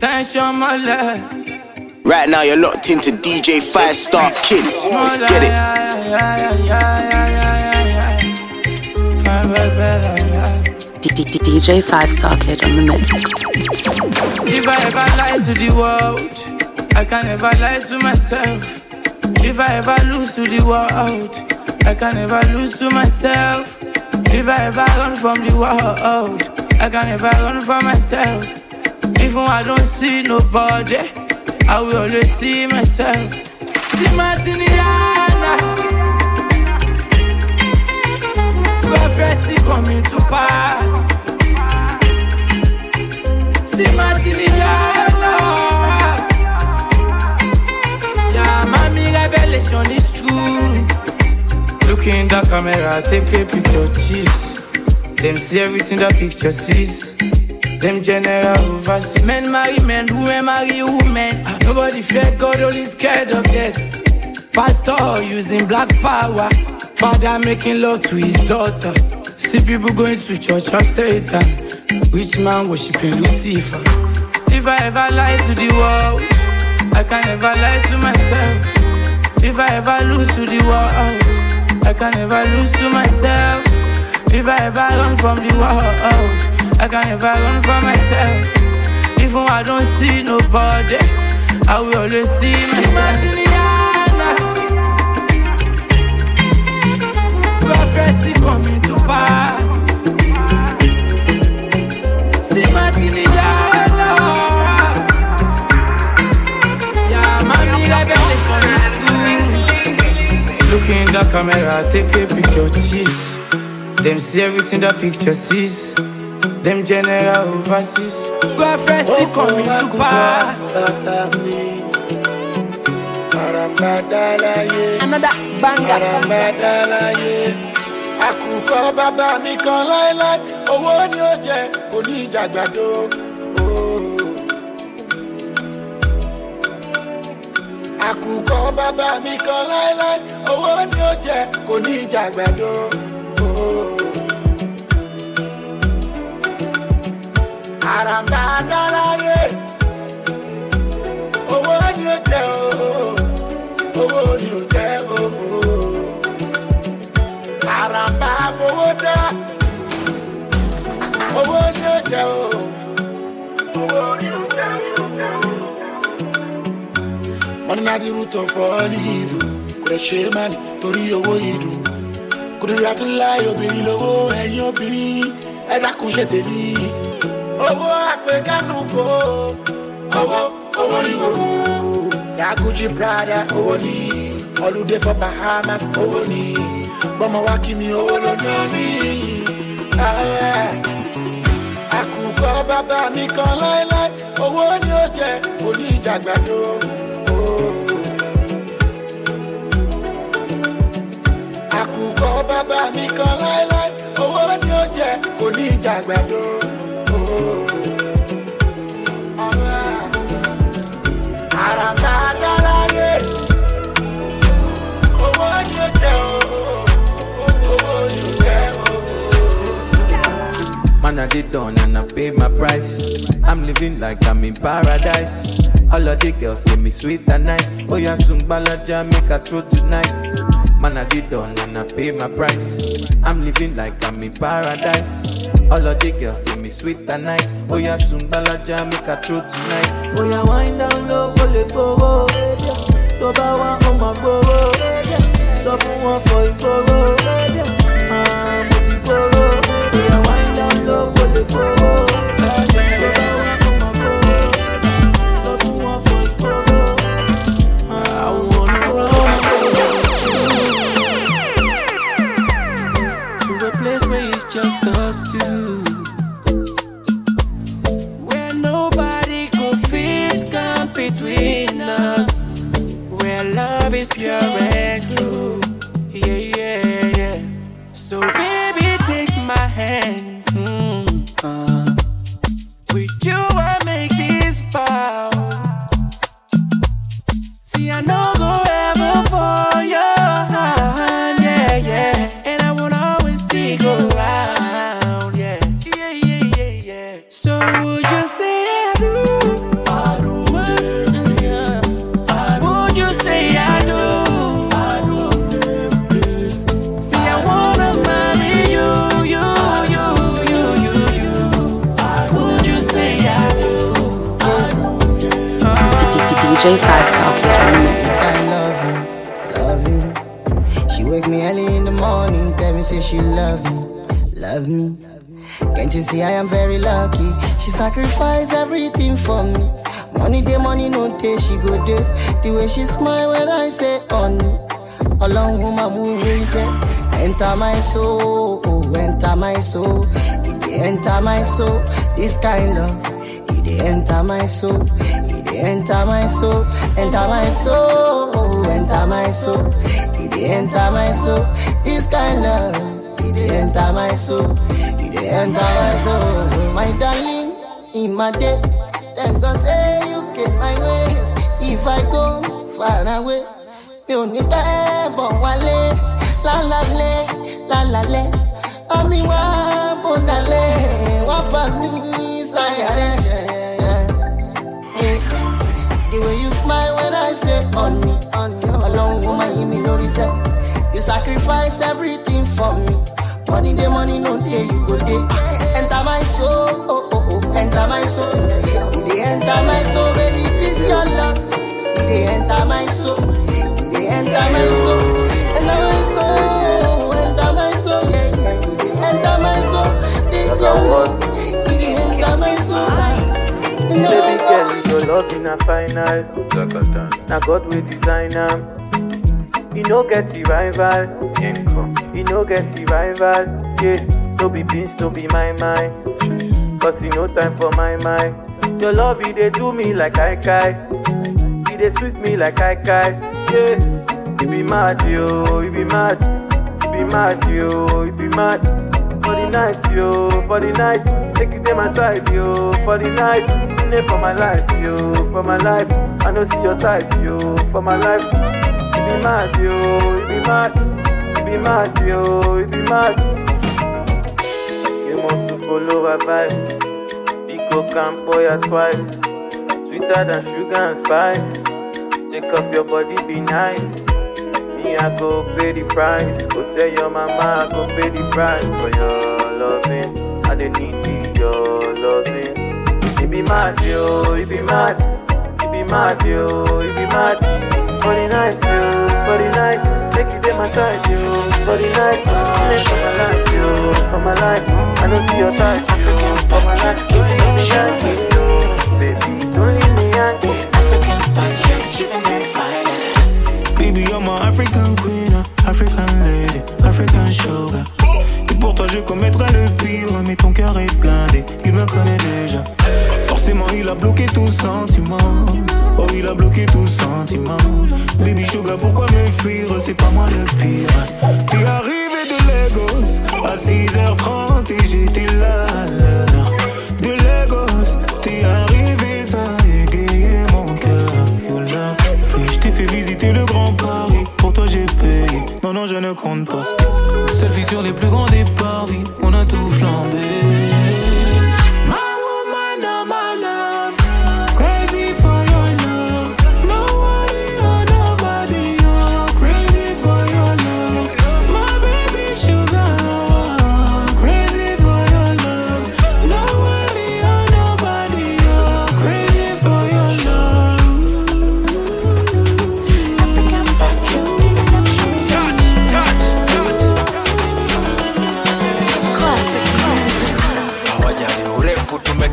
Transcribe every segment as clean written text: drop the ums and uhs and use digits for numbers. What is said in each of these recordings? That's your mother. Right now you're locked into DJ 5 Star Kid. Let's get it. DJ 5 Star Kid on the mix. If I ever lie to the world, I can never lie to myself. If I ever lose to the world, I can never lose to myself. If I ever run from the world, I can never run from myself. Even I don't see nobody, I will always see myself. See Martiniana, prophecy coming to pass. See Martiniana, yeah, mommy revelation is true. Look in the camera, take a picture, cheese. Them see everything the picture sees. Them general overseas. Men marry men, women marry women. Nobody fear God, only scared of death. Pastor using black power. Father making love to his daughter. See people going to church of Satan. Rich man worshiping Lucifer. If I ever lie to the world, I can never lie to myself. If I ever lose to the world, I can never lose to myself. If I ever run from the world, I can never run from myself. Even I don't see nobody, I will always see myself. Prophecy coming to pass. See Martiniana, yeah, mommy, revelation is true. Look in the camera, take a picture, cheese. Them see everything the picture sees. Them general overseas. Go first, you come into pass. Another banger. Akuko baba mi kan láíláí. Owó ni ó jẹ, kò ní jàgbàdo. Àkùkọ bàbá mi kan láíláí, owó ni ó jẹ, kò ní jàgbàdo. Àràmbà dáláyé, owó ni ó jẹ o, owó ni ó jẹ o. Àràmbà fowó dá, owó ni ó jẹ o, owó ni ó jẹ o. Money not the root of all evil. Could share money, tori owo idu. Could rat lie, obìnrin lówó, ẹ̀yin obìnrin, ẹ dákun ṣe tèmi. Owó àpèkánú kò, owó ìwòrò. That Gucci Prada, owó ni. Holiday for Bahamas, owó ni. Bọ́mọ wá kí mi, owó ló ná mi. Àkùkọ bàbá mi kan láíláí, owó ni ó jẹ, kò ní jàgbàdo. Àkùkọ bàbá mi kan láíláí, owó ni ó jẹ, kò ní jàgbàdo. Àràmbà dáláyé, owó ni ó jẹ o, owó ni ó jẹ o. Man, I did done and I pay my price. I'm living like I'm in paradise. All of the girls say me sweet and nice. Oh yeah, Sungbalaja make a throw tonight. Man, I did done and I pay my price. I'm living like I'm in paradise. All of the girls see me sweet and nice. Oh yeah, Sungbalaja make a throw tonight. Oh yeah, wind down low, go le bobo. Toba wa on my bobo. Sofu wa for you bobo. I'm with you bobo. Oh yeah, wind down low, go le bobo. Toba wa on my bobo. Sofu wa for you bobo. I wanna roll. Just us two, where nobody could fit, come between us, where love is pure and true. Yeah, yeah, yeah. So baby, take my hand. With you I make this vow. See, I know go ever for you. Around, yeah, yeah, yeah, yeah. So would you? DJ 5 Star Kid on the mix. I love you, love you. She wake me early in the morning, tell me say she love me, love me. Can't you see I am very lucky? She sacrificed everything for me. Money day, money no day, she go there. The way she smile when I say honey, along with my movie say, enter my soul, oh, enter my soul. It dey enter my soul, this kind of. It dey enter my soul, it dey enter my soul, enter my soul, oh, enter my soul. It dey enter my soul, this kind of. It dey enter my soul, it dey enter my soul. My darling, in my day, them go say you get my way. If I go far away, you need time but wale. La la le, la la le, ami wa bonale, wa fani sayare. The way you smile when I say honey, honey. Along woman give me no reason. You sacrifice everything for me. Money day, money no day, you go day. Enter my soul, oh oh oh, enter my soul. It dey enter my soul, baby, this your love. It dey enter my soul, it dey enter my soul. Baby girl, you go love in a final. Now God will design am. You no get the rival. You no get the rival. Yeah, no be beans, no be my mind. Cause you no time for my mind. Your love, it dey do me like I kai. It dey sweet me like I kai. Yeah, it be mad yo, it be mad. It be mad yo, it be mad. For the night, yo, for the night. Take it to my side, yo, for the night. In it for my life, yo, for my life. I don't see your type, yo, for my life. It be mad, yo, it be mad. It be mad, yo, it be mad. You must to follow advice. Pico Campoya twice. Sweeter than sugar and spice. Check off your body, be nice. I go pay the price. Go tell your mama I go pay the price for your loving. I don't need your loving. It be mad, yo, it be mad. It be mad, yo, it be mad. For the night, yo, for the night. Make it to my side, yo, for the night. Live for my life, yo, for my life. I don't see your type, yo, for my life. Don't leave me yanking, yo, baby. Don't leave me yanking. African fashion, she been on fire. Baby, you're my African queen, African lady, African sugar. Et pour toi je commettrai le pire, mais ton cœur est blindé, il me connaît déjà. Forcément il a bloqué tout sentiment. Oh il a bloqué tout sentiment. Baby sugar, pourquoi me fuir, c'est pas moi le pire. T'es arrivé de Lagos à 6h30 et j'étais là à l'heure. De Lagos, t'es arrivé sans égayer mon cœur. Je t'ai fait visiter le grand Paris, pour toi j'ai payé, non non je ne compte pas. Selfie sur les plus grands départs, oui, on a tout flambé.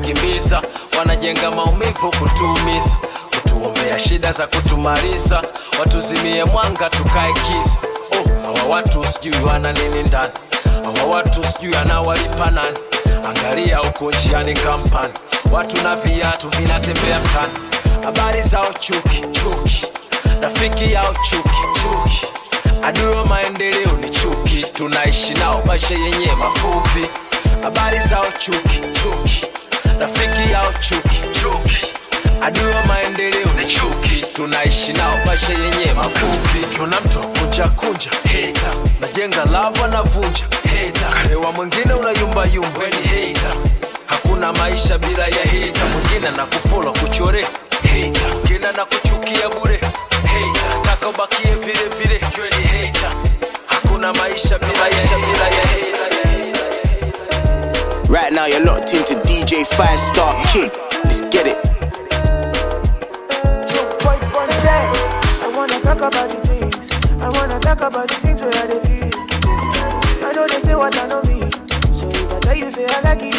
Kimbiza, wanajenga maumivu kutuumiza, kutuombea shida za kutumaliza, watuzimie mwanga tukae kisa. Oh, hawa watu sijui wana nini ndani, hawa watu sijui anawalipa nani. Angalia huko njiani kampani, watu na viatu vinatembea mtani. Habari zao chuki, chuki, rafiki yao chuki, chuki. Adui wa maendeleo ni chuki, tunaishi nao maisha yenye mafupi. Habari zao chuki, chuki, rafiki yao chuki, chuki. Adui wa maendeleo ni chuki, tunaishi nao maisha yenye mafupi. Kuna mtu kunja kunja, hater. Najenga love wanavunja, hater. Karewa mwingine unayumba yumba, we ni hater. Hakuna maisha bila ya hater. Mwingine anakufollow kuchore, hater. Mwingine anakuchukia bure, hater. Taka ubakie vile vile, we ni hater. Hakuna maisha bila ya hater. Right now you're locked into DJ 5 Star Kid. Let's get it. I wanna talk about the things. I wanna talk about the things where they feel. I know they say what I know me. So if I tell you, say I like it,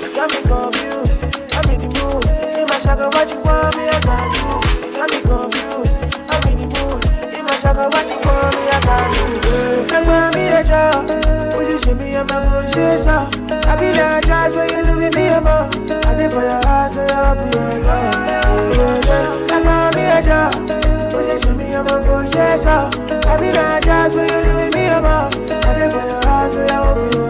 you got me confused. I'm in the mood. In my shadow, what you want me, I got you. Got me confused. I'm in the mood. In my shadow, what you want me, I got you. Like mommy, a job. Would you see me and my conscience out? I be that judge when you look at me about. I live for your eyes, so I'll be your love. Like mommy, a job. Would you see me and my conscience out? I be that judge when you look at me about. I live for your eyes, so I'll be your love.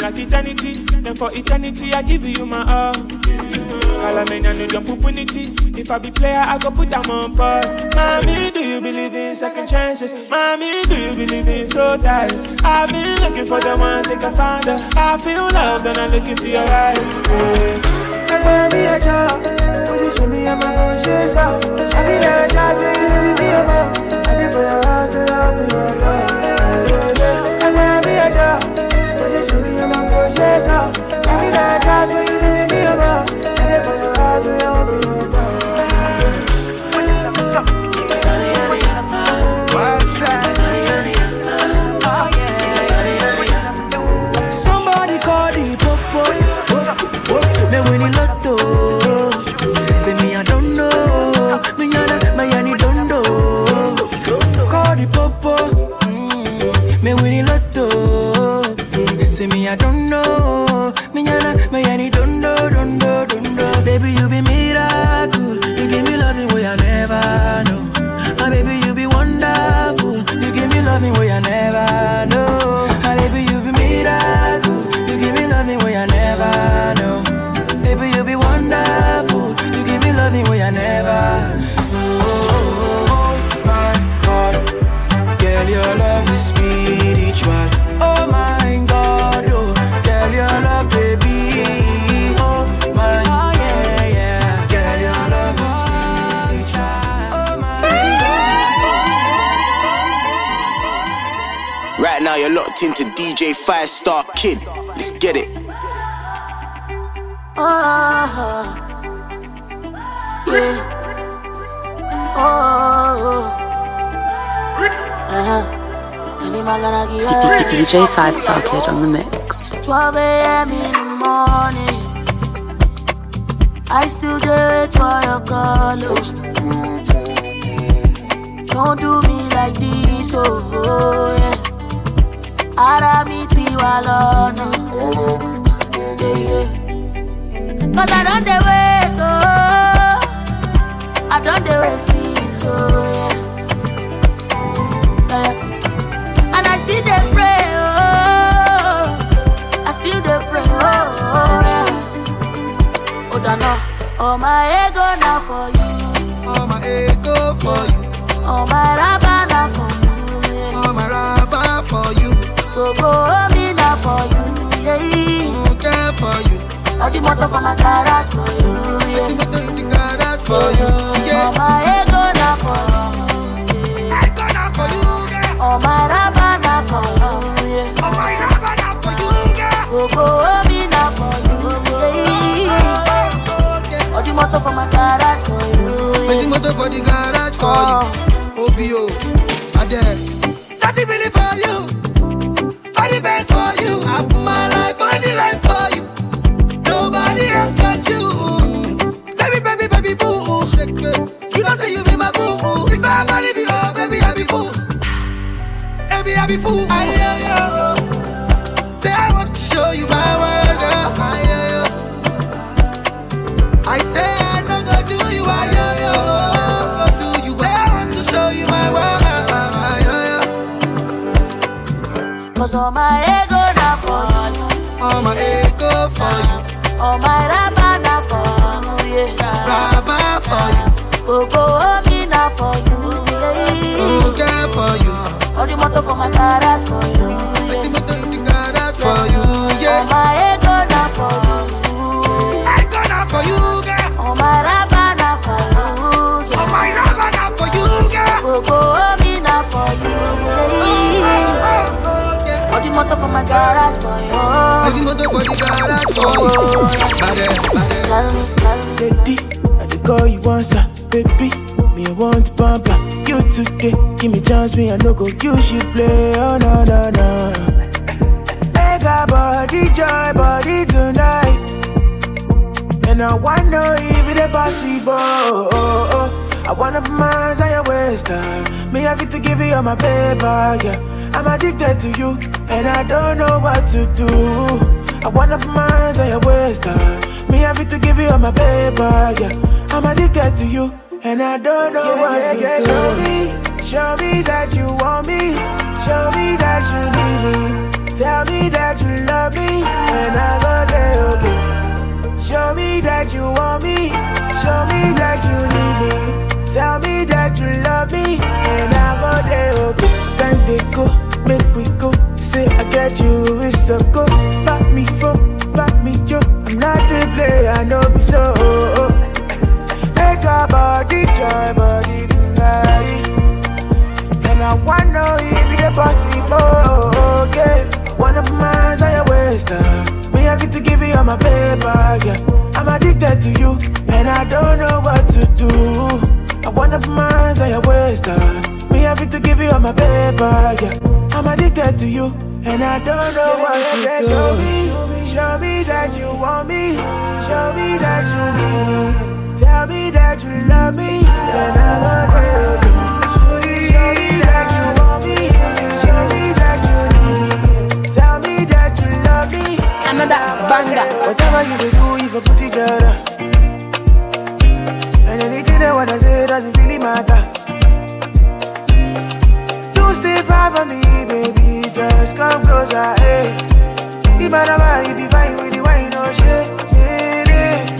Like eternity, then for eternity I give you my all. Calamine and you jump opportunity. If I be player, I go put them on pause. Mommy, do you believe in second chances? Mommy, do you believe in soul ties? I've been looking for the one thing I found her. I feel love when I look into your eyes. Like mommy, a job. Would you show me how my conscience out? I be that job, you give me a mouth. I live for your house and I'll be your love. Like mommy, a job. Out. I mean, I tried when you didn't be about. And if I your eyes, I hope you were down. Somebody call the popo. Me winning lotto. Say me I don't know. Me yana, my yani don't know. Call the popo. Me winning lotto. Say me I don't know, me yana, me yani don't know. Baby you be miracle, you give me loving way I never know. My baby you be wonderful, you give me loving way I never know. My baby you be miracle, you give me loving way I never know. Baby you be wonderful, you give me loving way I never. Oh my God, girl your love is spiritual. Oh my. Girl, your love, baby. Oh, my. Oh, yeah, yeah. Girl, your love is me. Oh, my. Right now, you're locked into DJ 5 Star Kid. Let's get it. Oh, yeah. Oh. Uh-huh. DJ 5 Star Kid on the mix. 12 a.m. in the morning, I still wait for your call. Don't do me like this, oh yeah. Arami tiwa lona, yeah. 'Cause I don't dey wait, oh, I don't dey wait since, oh yeah. And I still dey pray, oh, I still dey pray, oh, yeah. Oh, don't know. All my ego now for you. All my ego for you. All my rabba now for you, yeah. All my rabba for you. Go go me now for you, yeah. Who care for you? All the motor for my garage for you, yeah. All the motor in the garage for you, yeah. All my ego now for you. Ego now for you, yeah. All my rabba for you, yeah. Oh my God, for you, yeah. Oh, go me now for you, yeah. Oh, the motor for my garage for you, yeah. Oh, the motor for the garage for you. OBO, I dare. 30 million for you, for the best for you. I put my life on the line for you. Nobody else got you. Baby, baby, baby, boo. You don't say you be my boo. If I'm not leaving, oh baby, I be boo. I be fool. Say I want to show you my world, girl. I say I don't go do you, I do you. Say I want to show you my world. 'Cause all my ego now for you. All my ego for you. All my rabba now for you, yeah. Rabba for you. Go me now for you, yeah. Who care for you? All the motor for my garage for you, yeah. All the motor in the garage for you, yeah. All my ego now garage for you. I give motor for the garage for you. Lady, I dey call you once, baby. Me I want to pamper you today. Give me chance, me I no go use you play. Oh no no no. I got body joy, body tonight, and I wanna know if it's possible. Oh, oh, oh. I wanna be mine, so you waste time. Me have it to give you all my paper, yeah. I'm addicted to you, and I don't know what to do. I wanna be mine, so you waste time. Me have it to give you all my paper, yeah. I'm addicted to you, and I don't know what to do. Show me that you want me. Show me that you need me. Tell me that you love me, and I'm okay. Show me that you want me. Show me that you need me. Tell me that you love me, and I'll go there, okay. Time they go, make we go. Say I get you, it's a go. Back me for, back me yo. I'm not the player, I know me so. Make our body, joy body tonight. And I wanna know if it's possible, okay. One of mine's I waste time. Me have it to give you all my paper, yeah. I'm addicted to you, and I don't know what to do. I wanna be mine, so you waste time. Me have it to give you all my paper, yeah. I'm addicted to you, and I don't know what to do. Show me that you want me. Show me that you need me. Tell me that you love me, and I'm okay. Show me that you want me. Show me that you need me. Tell me that you love me. Another banger. Whatever you do, you can put it together. And anything that what I say doesn't really matter. You stay far from me, baby. Just come closer, eh? If I don't mind, if you find with the wine, no shit, yeah, yeah.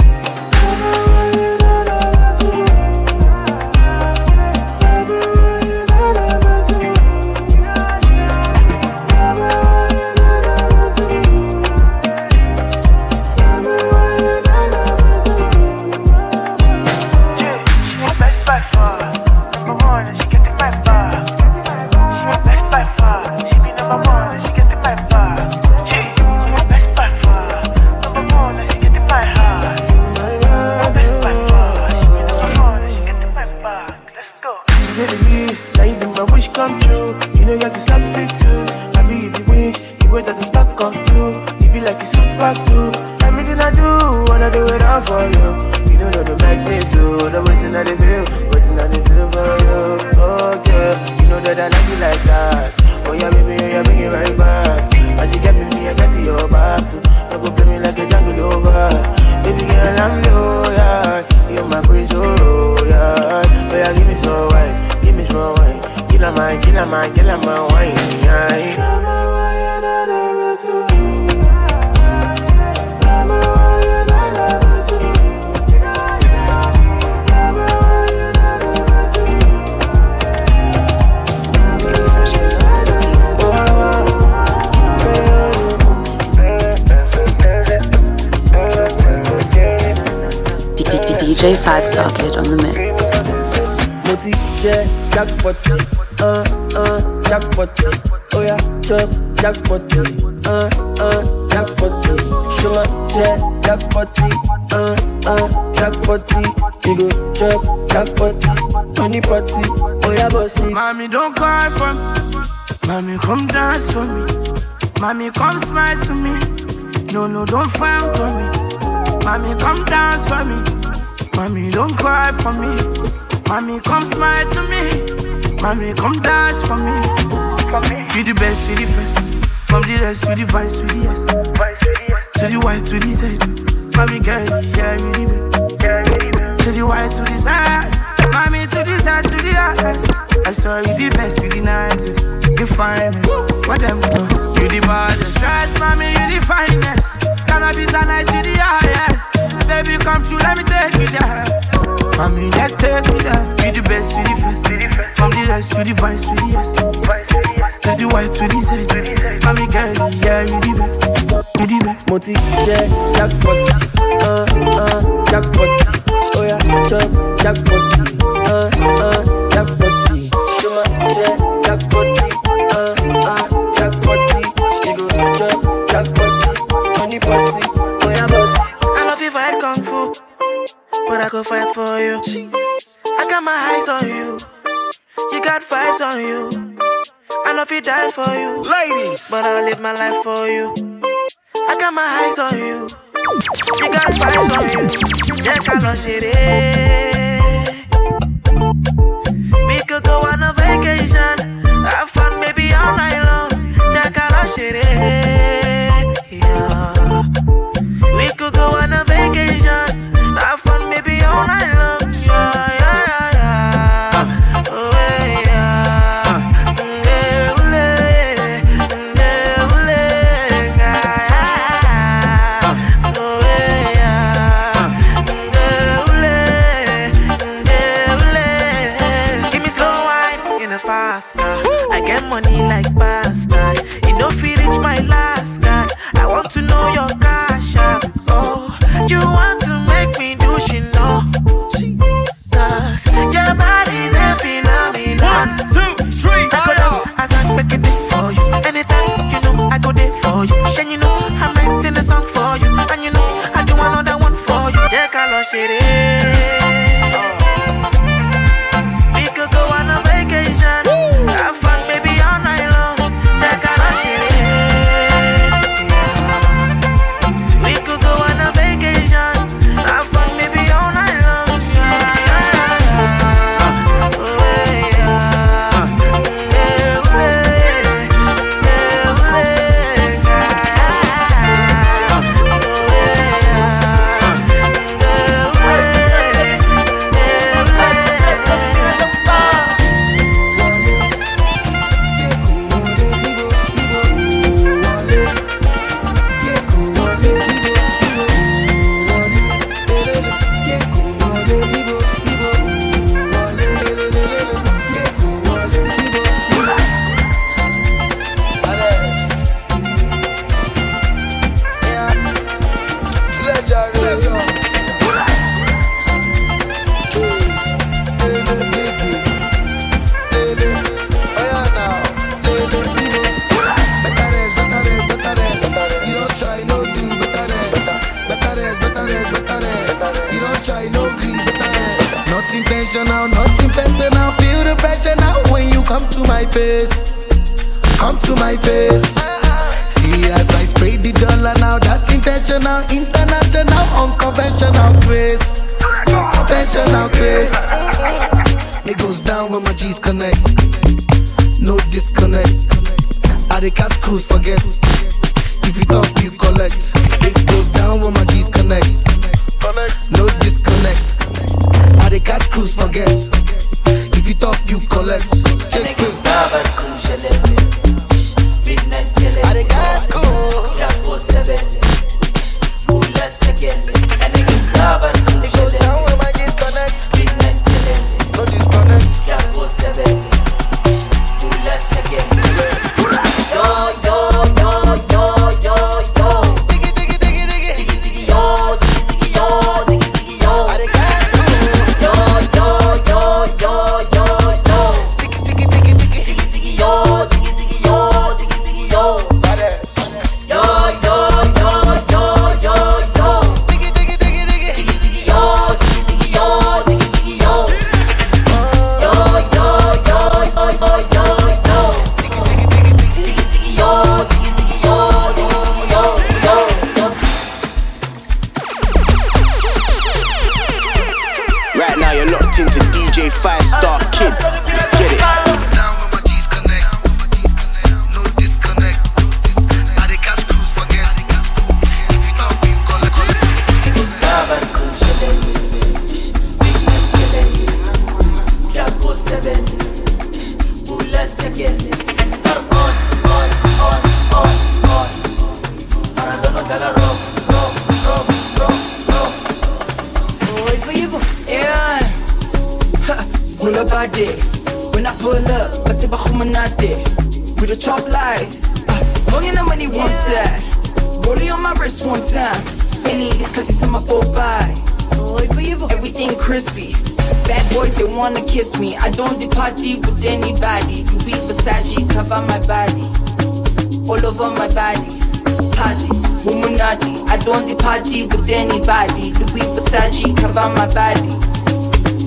DJ Five Star Kid on the mix. Moti, yeah, jackpot, jackpot. Oh yeah, chop, jackpot, jackpot. Shuma, yeah, jackpot, jackpot. You go chop, jackpot, money party. Oh yeah, boss it. Mommy, don't cry for me. Mommy, come dance for me. Mommy, come smile to me. No, don't frown for me. Mommy, come dance for me. Mommy, don't cry for me. Mommy, come smile to me. Mommy, come dance for me. You the best, you the first. From the rest, you the vice, you the yes. To the white, to the side. Mommy, girl, yeah, you the best. To the white, to the side. Mommy, to the side, to the eyes. I saw you the best, you the nicest. The finest, what them do? You the baddest. Yes, mommy, you the finest. Cannabis are nice, you the highest. Baby, come true, let me take you there. Mommy, let take me there. You the best, you the first. From the rest, you the vice, you the yes. To the white, to the side. Mommy, girl, yeah, you the best. You the best. Moti, yeah, jackpot. Jackpot. Oh yeah, chop, jackpot. Jackpot. Shuma, yeah, jackpot. Jackpot. You go, chop. bad vibes on you. I know if you die for you, ladies, but I'll live my life for you. I got my eyes on you. You got vibes on you. Yes, I know shit is. We could go on a vacation, have fun maybe all night long. Check out our shit is. Yeah. We could go on a vacation, have fun maybe all night long. Yeah, yeah, yeah, yeah. Oh, yeah, yeah. Give me slow wine in a fast car. I get money like pasta. You know if you reach my last card, I want to know your cash app. Oh, you want to make me do shit, no. Your body's a phenomenon. 1, 2, 3, I go down as I make it for you. Anytime you know I go there for you. Then you know I'm writing a song for you, and you know I do another one for you. Check out our shit. We could go on a vacation, have fun maybe all night long. Check out our shit. We could go on a vacation, have fun maybe all night long.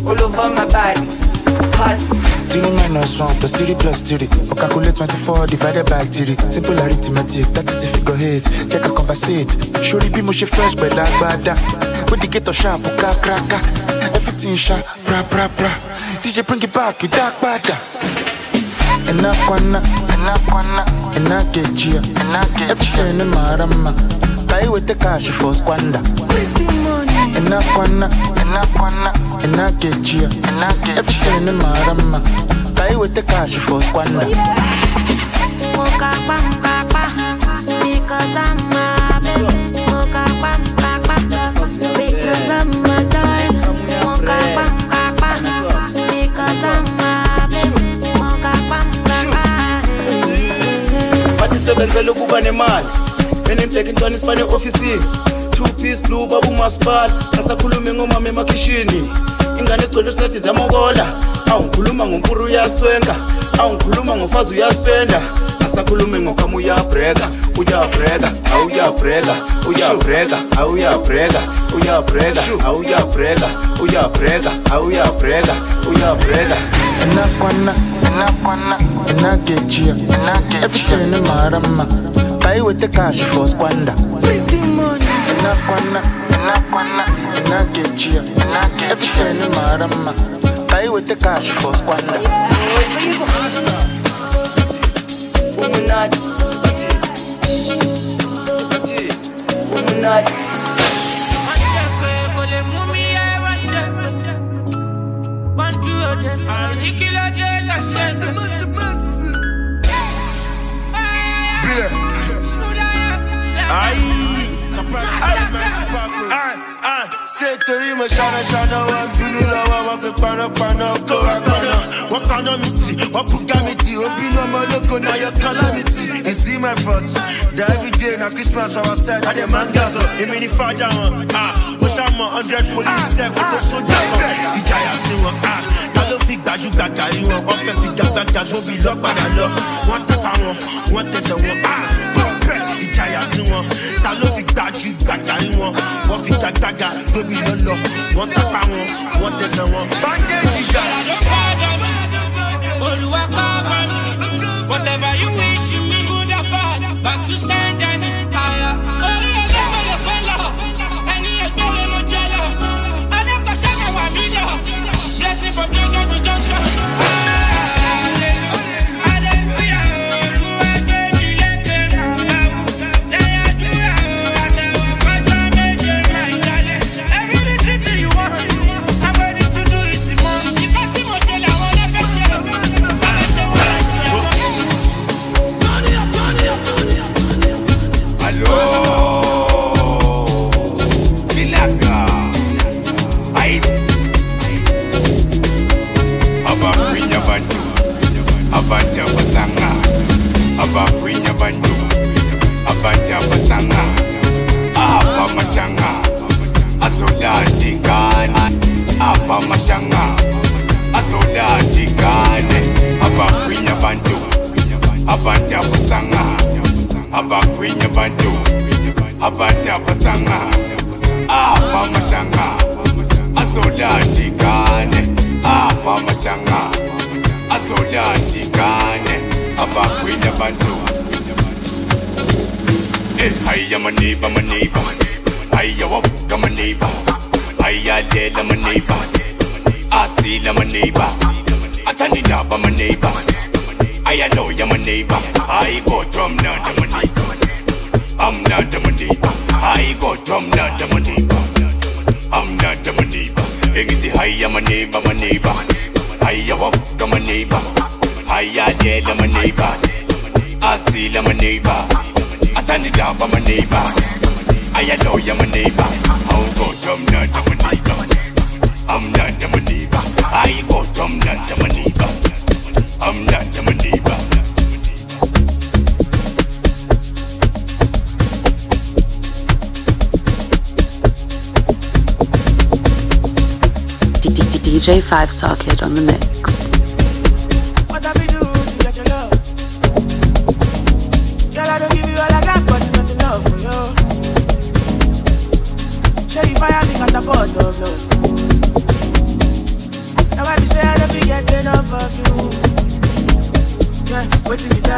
All over my body, hot. 0 minus 1 plus 3 plus 3. Or calculate 24 divided by 3. Simple arithmetic, that is if you go hate. Check a conversate. Surely be mushy fresh by that bada. With the ghetto sharp, uka kraka. Everything sharp, bra bra bra. DJ bring it back with that bada. Enakwana, enakechia, everything in my rama. Buy with the cash for squander. Enakwana, enakechia, everything in my rama. Buy with the cash for squander. Moka bamba bamba, because I'm my baby. Moka bamba bamba, because I'm my darling. Moka bamba bamba, because I'm my baby. Moka bamba bamba. What is the belo kubane man? My name taking to an Hispanic office. Two-piece blue babu maspal. Nasakhulume ngomama emakishini. Ingane sicela sithi ziyamakola. Awukhuluma ngompuru uyaswenga. Awukhuluma ngofazi uyaswenda. Nasakhulume ngokama uyabhreka. Uyabhreka, awuyabhreka. Uyabhreka, awuyabhreka. Uyabhreka, awuyabhreka. Uyabhreka, awuyabhreka. Uyabhreka. Enakwana, enakechia. Everything in my rama. Buy with the cash for squander. Bring the money. Enakwana, enakechia. Everything in my rama. Buy with the cash for squander. Woman not. I Seteri me shana wa zulula wa kepana ko wakana miti wapuka miti obino moloko na your calamity. You see my friends, every day na Christmas our side at the mangas. You mean the father Oshama 100 police set with the soldier. The guy say I don't think that you got carry one. One perfect that go be locked by the lock. One tatawa, one tesawa. Whatever you wish, you will good or bad. Back to send and higher. And you go in a jello. I don't go shake a video. Blessing from junction to junction. DJ 5 Star Kid on the mix. Nobody say I don't get enough of you. Baby,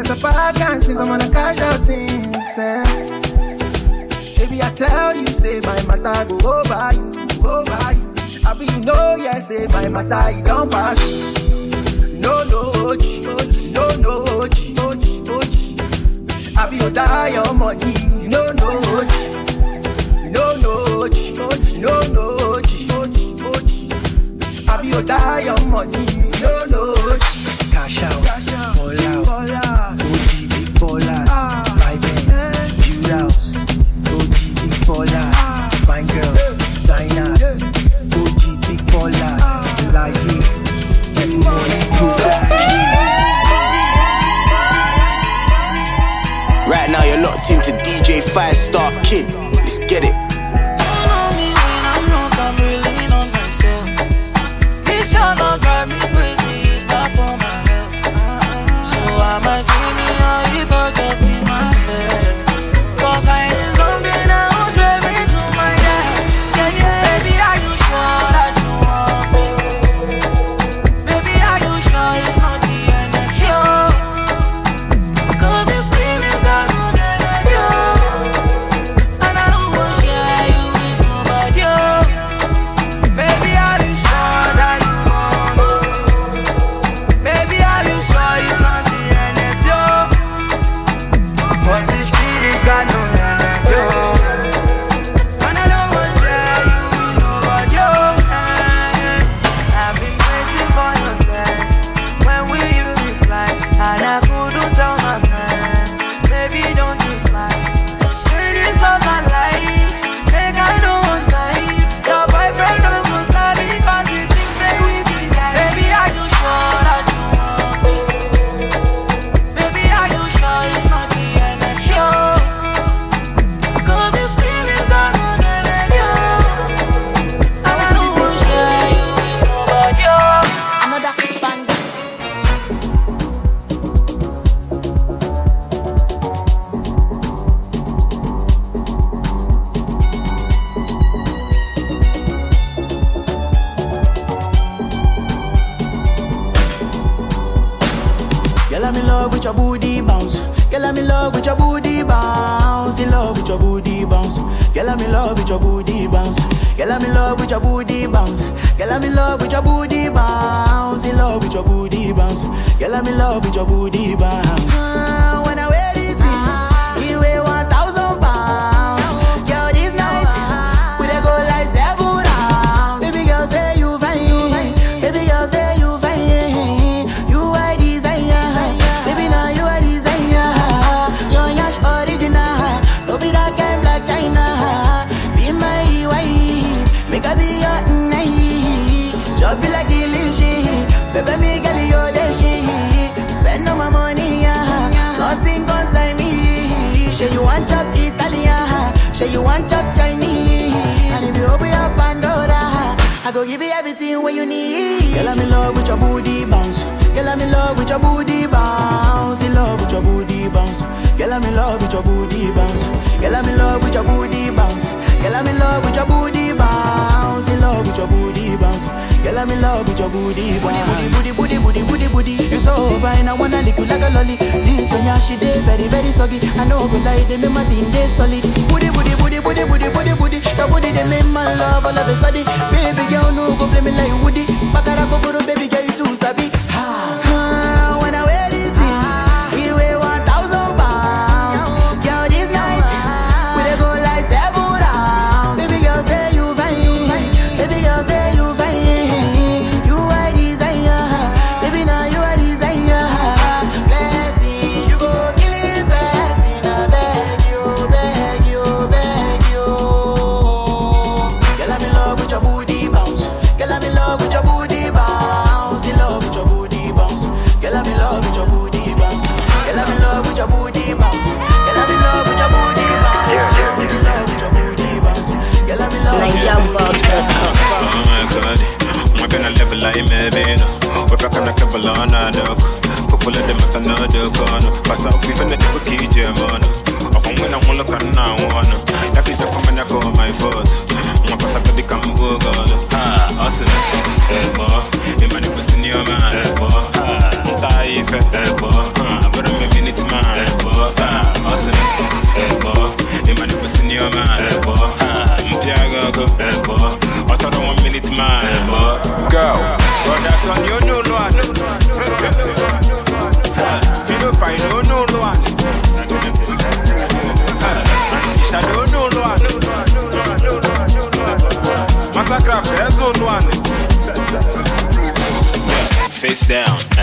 Since I'm back and things, I'm on a casualty. Say, baby, I tell you, say my matter go over you, over you. I be you know, yeah, say my matter, you don't pass you. No, no, no, no, I be your die, your money. No, no, no, no, no, no, I be your die, your money. No, no, cash out, pull out, go deep, pull out, buy bands, build house, go deep, pull out, find girls, sign us, go deep, pull out, like it, get money, go back. Right now you're locked into DJ 5 Star Kid. Let's get it. Don't know me when I'm drunk, I'm really not myself. This your love drive me crazy, it's not for my health. So I might give me all you got just in my bed. Cause I ain't something I would drive me to my death. Yeah, yeah. Baby, are you sure that you want me? Baby, are you sure it's not the end of the show? Cause it's screaming.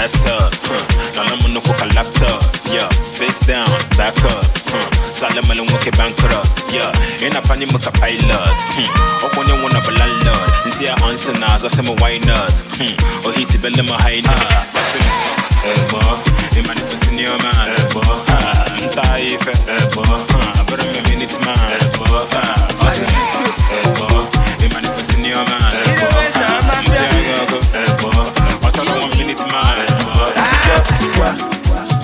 master. Nana no cook a laptop. Yeah, face down, back up. Salamalo walk bankrupt. Yeah, in a panic muka pilot. Open your one up a landlord. You see I answer now, so I say my why not? Oh he's a bell in my high nut. Ebo, the man is in your man. Ebo, I'm tired. Ebo, I put him a minute man. Ebo, Ebo, the man is in your man.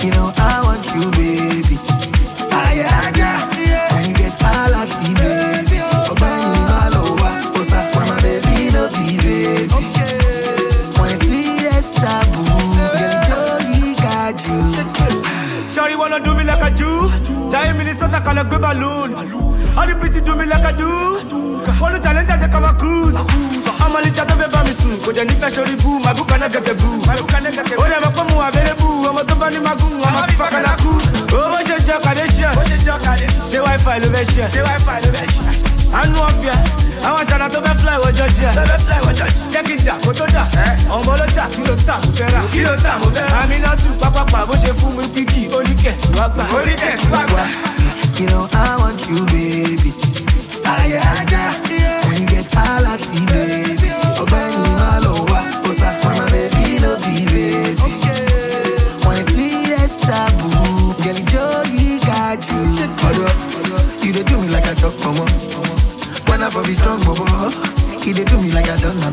You know I want you, baby. When you get all at me, baby. Oh, baby, my love, when my baby no be baby. When it's me, that's taboo. Girl, you got you. Shawty wanna do me like a Jew. Giant Minnesota can a grab balloon. All the pretty do me like a do. Wanna challenge I take a cruise. I'm a little bit of a soon. Could you need a shorty boo? My book and I get the boo. My book and I get the boo. I'm a come available. I'm a company magoon. I'm a fucking aku. Oh, what's your joke? I just share. Say Wi-Fi, the best share. Say Wi-Fi, the best share. I know of ya. I want to fly with Georgia. Check it down. Go to that. On Bolocha, Kilota, Mutera. Kilota, Mutera. I'm in a two. Papa, what's your food with Kiki? Only care. Only care. You know, I want you, baby. I when you get all at me, baby. When I for be strong, bobo, he dey do me like I don't know.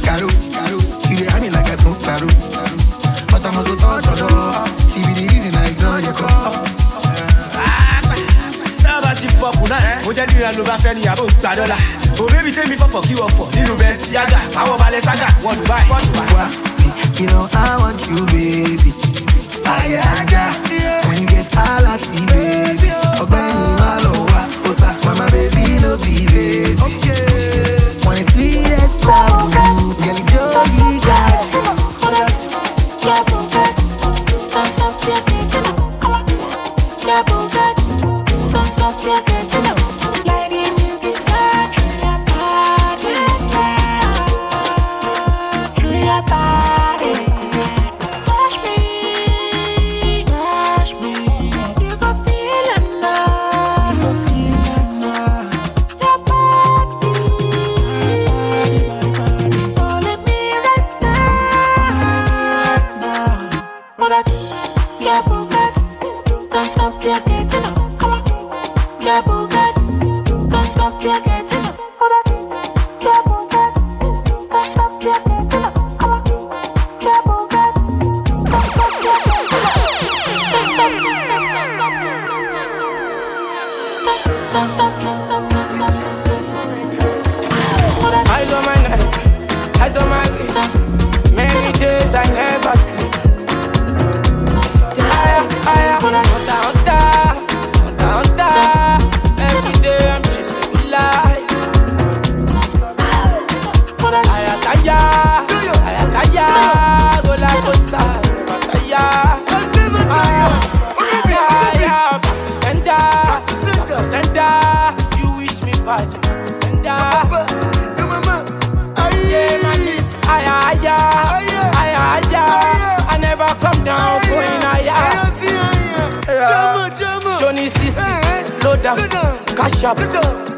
Karu, he dey have me like I smoke karu. But I'm also touch her door. She be the reason I ignore your call. Now about the fuck una, oja di ranu ba feni abo $1. Oh baby, take me for you for. Ninu Bentayga, awo Balenciaga, want to buy. You know I want you, baby. When you get all at me, baby. Obani malowa, osa, mama baby no be baby. When it's me that's trouble, girl it's Joey got you.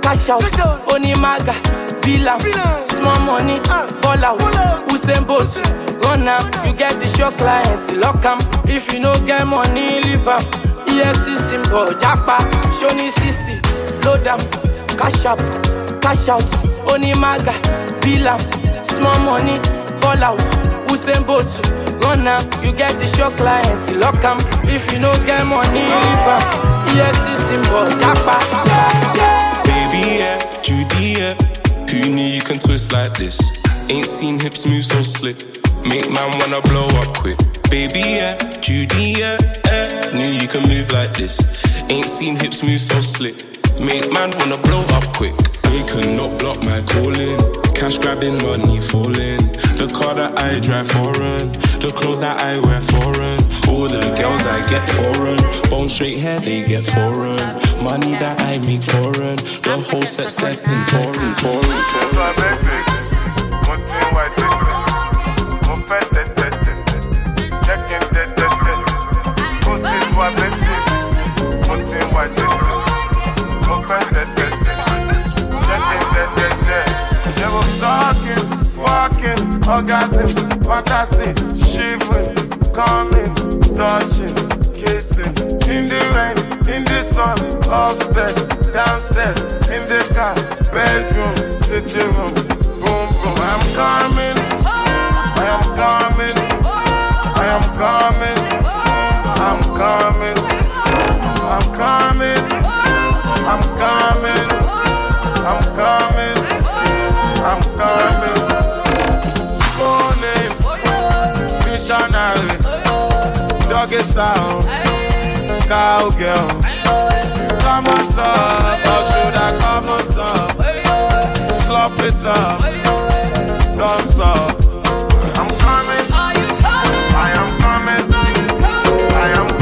Cash out, Onimaga, Bilam, small money, ball out, Usain Bolt, run up, you get the show clients, lock em, if you no get money, leave em, EFC symbol, Japa. Baby, yeah, Judy, yeah, who knew you can twist like this? Ain't seen hips move so slick, make man wanna blow up quick. Baby, yeah, Judy, yeah, knew you can move like this? Ain't seen hips move so slick, make man wanna blow up quick. They cannot block my calling. Cash grabbing, money falling. The car that I drive foreign. The clothes that I wear foreign. All the girls I get foreign. Bone straight hair, they get foreign. Money that I make foreign. The whole set stepping foreign. orgasm, fantasy, shivering, coming, touching, kissing. In the rain, in the sun, upstairs, downstairs, in the car, bedroom, sitting room, boom boom. I'm coming, I am coming, I am coming, I'm coming, I'm coming, I'm coming, I'm coming, I'm coming. Morning, missionary, doggy style, cowgirl. Come on top, or should I come on top? Slop it up, don't stop. I'm coming, I am coming, I am coming.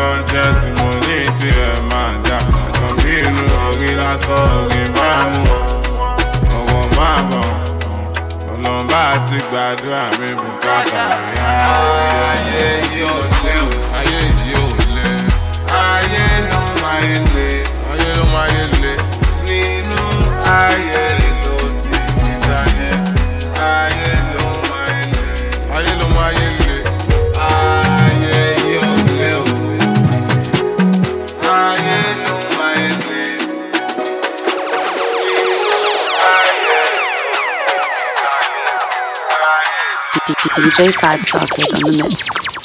conscience mo ní tiẹ̀ máa jà ọ̀sán bínú orí lásán orí máa mú ọwọ́ máa bọ̀ ọlọ́mbà ti gbàdúrà mi bùkátà mi. Ayé yìí ò lé o, ayé yìí ò lé, ayé ló máa ń lé, ayé ló máa ń lé nínú ayé. DJ 5 Star Kid on the mix.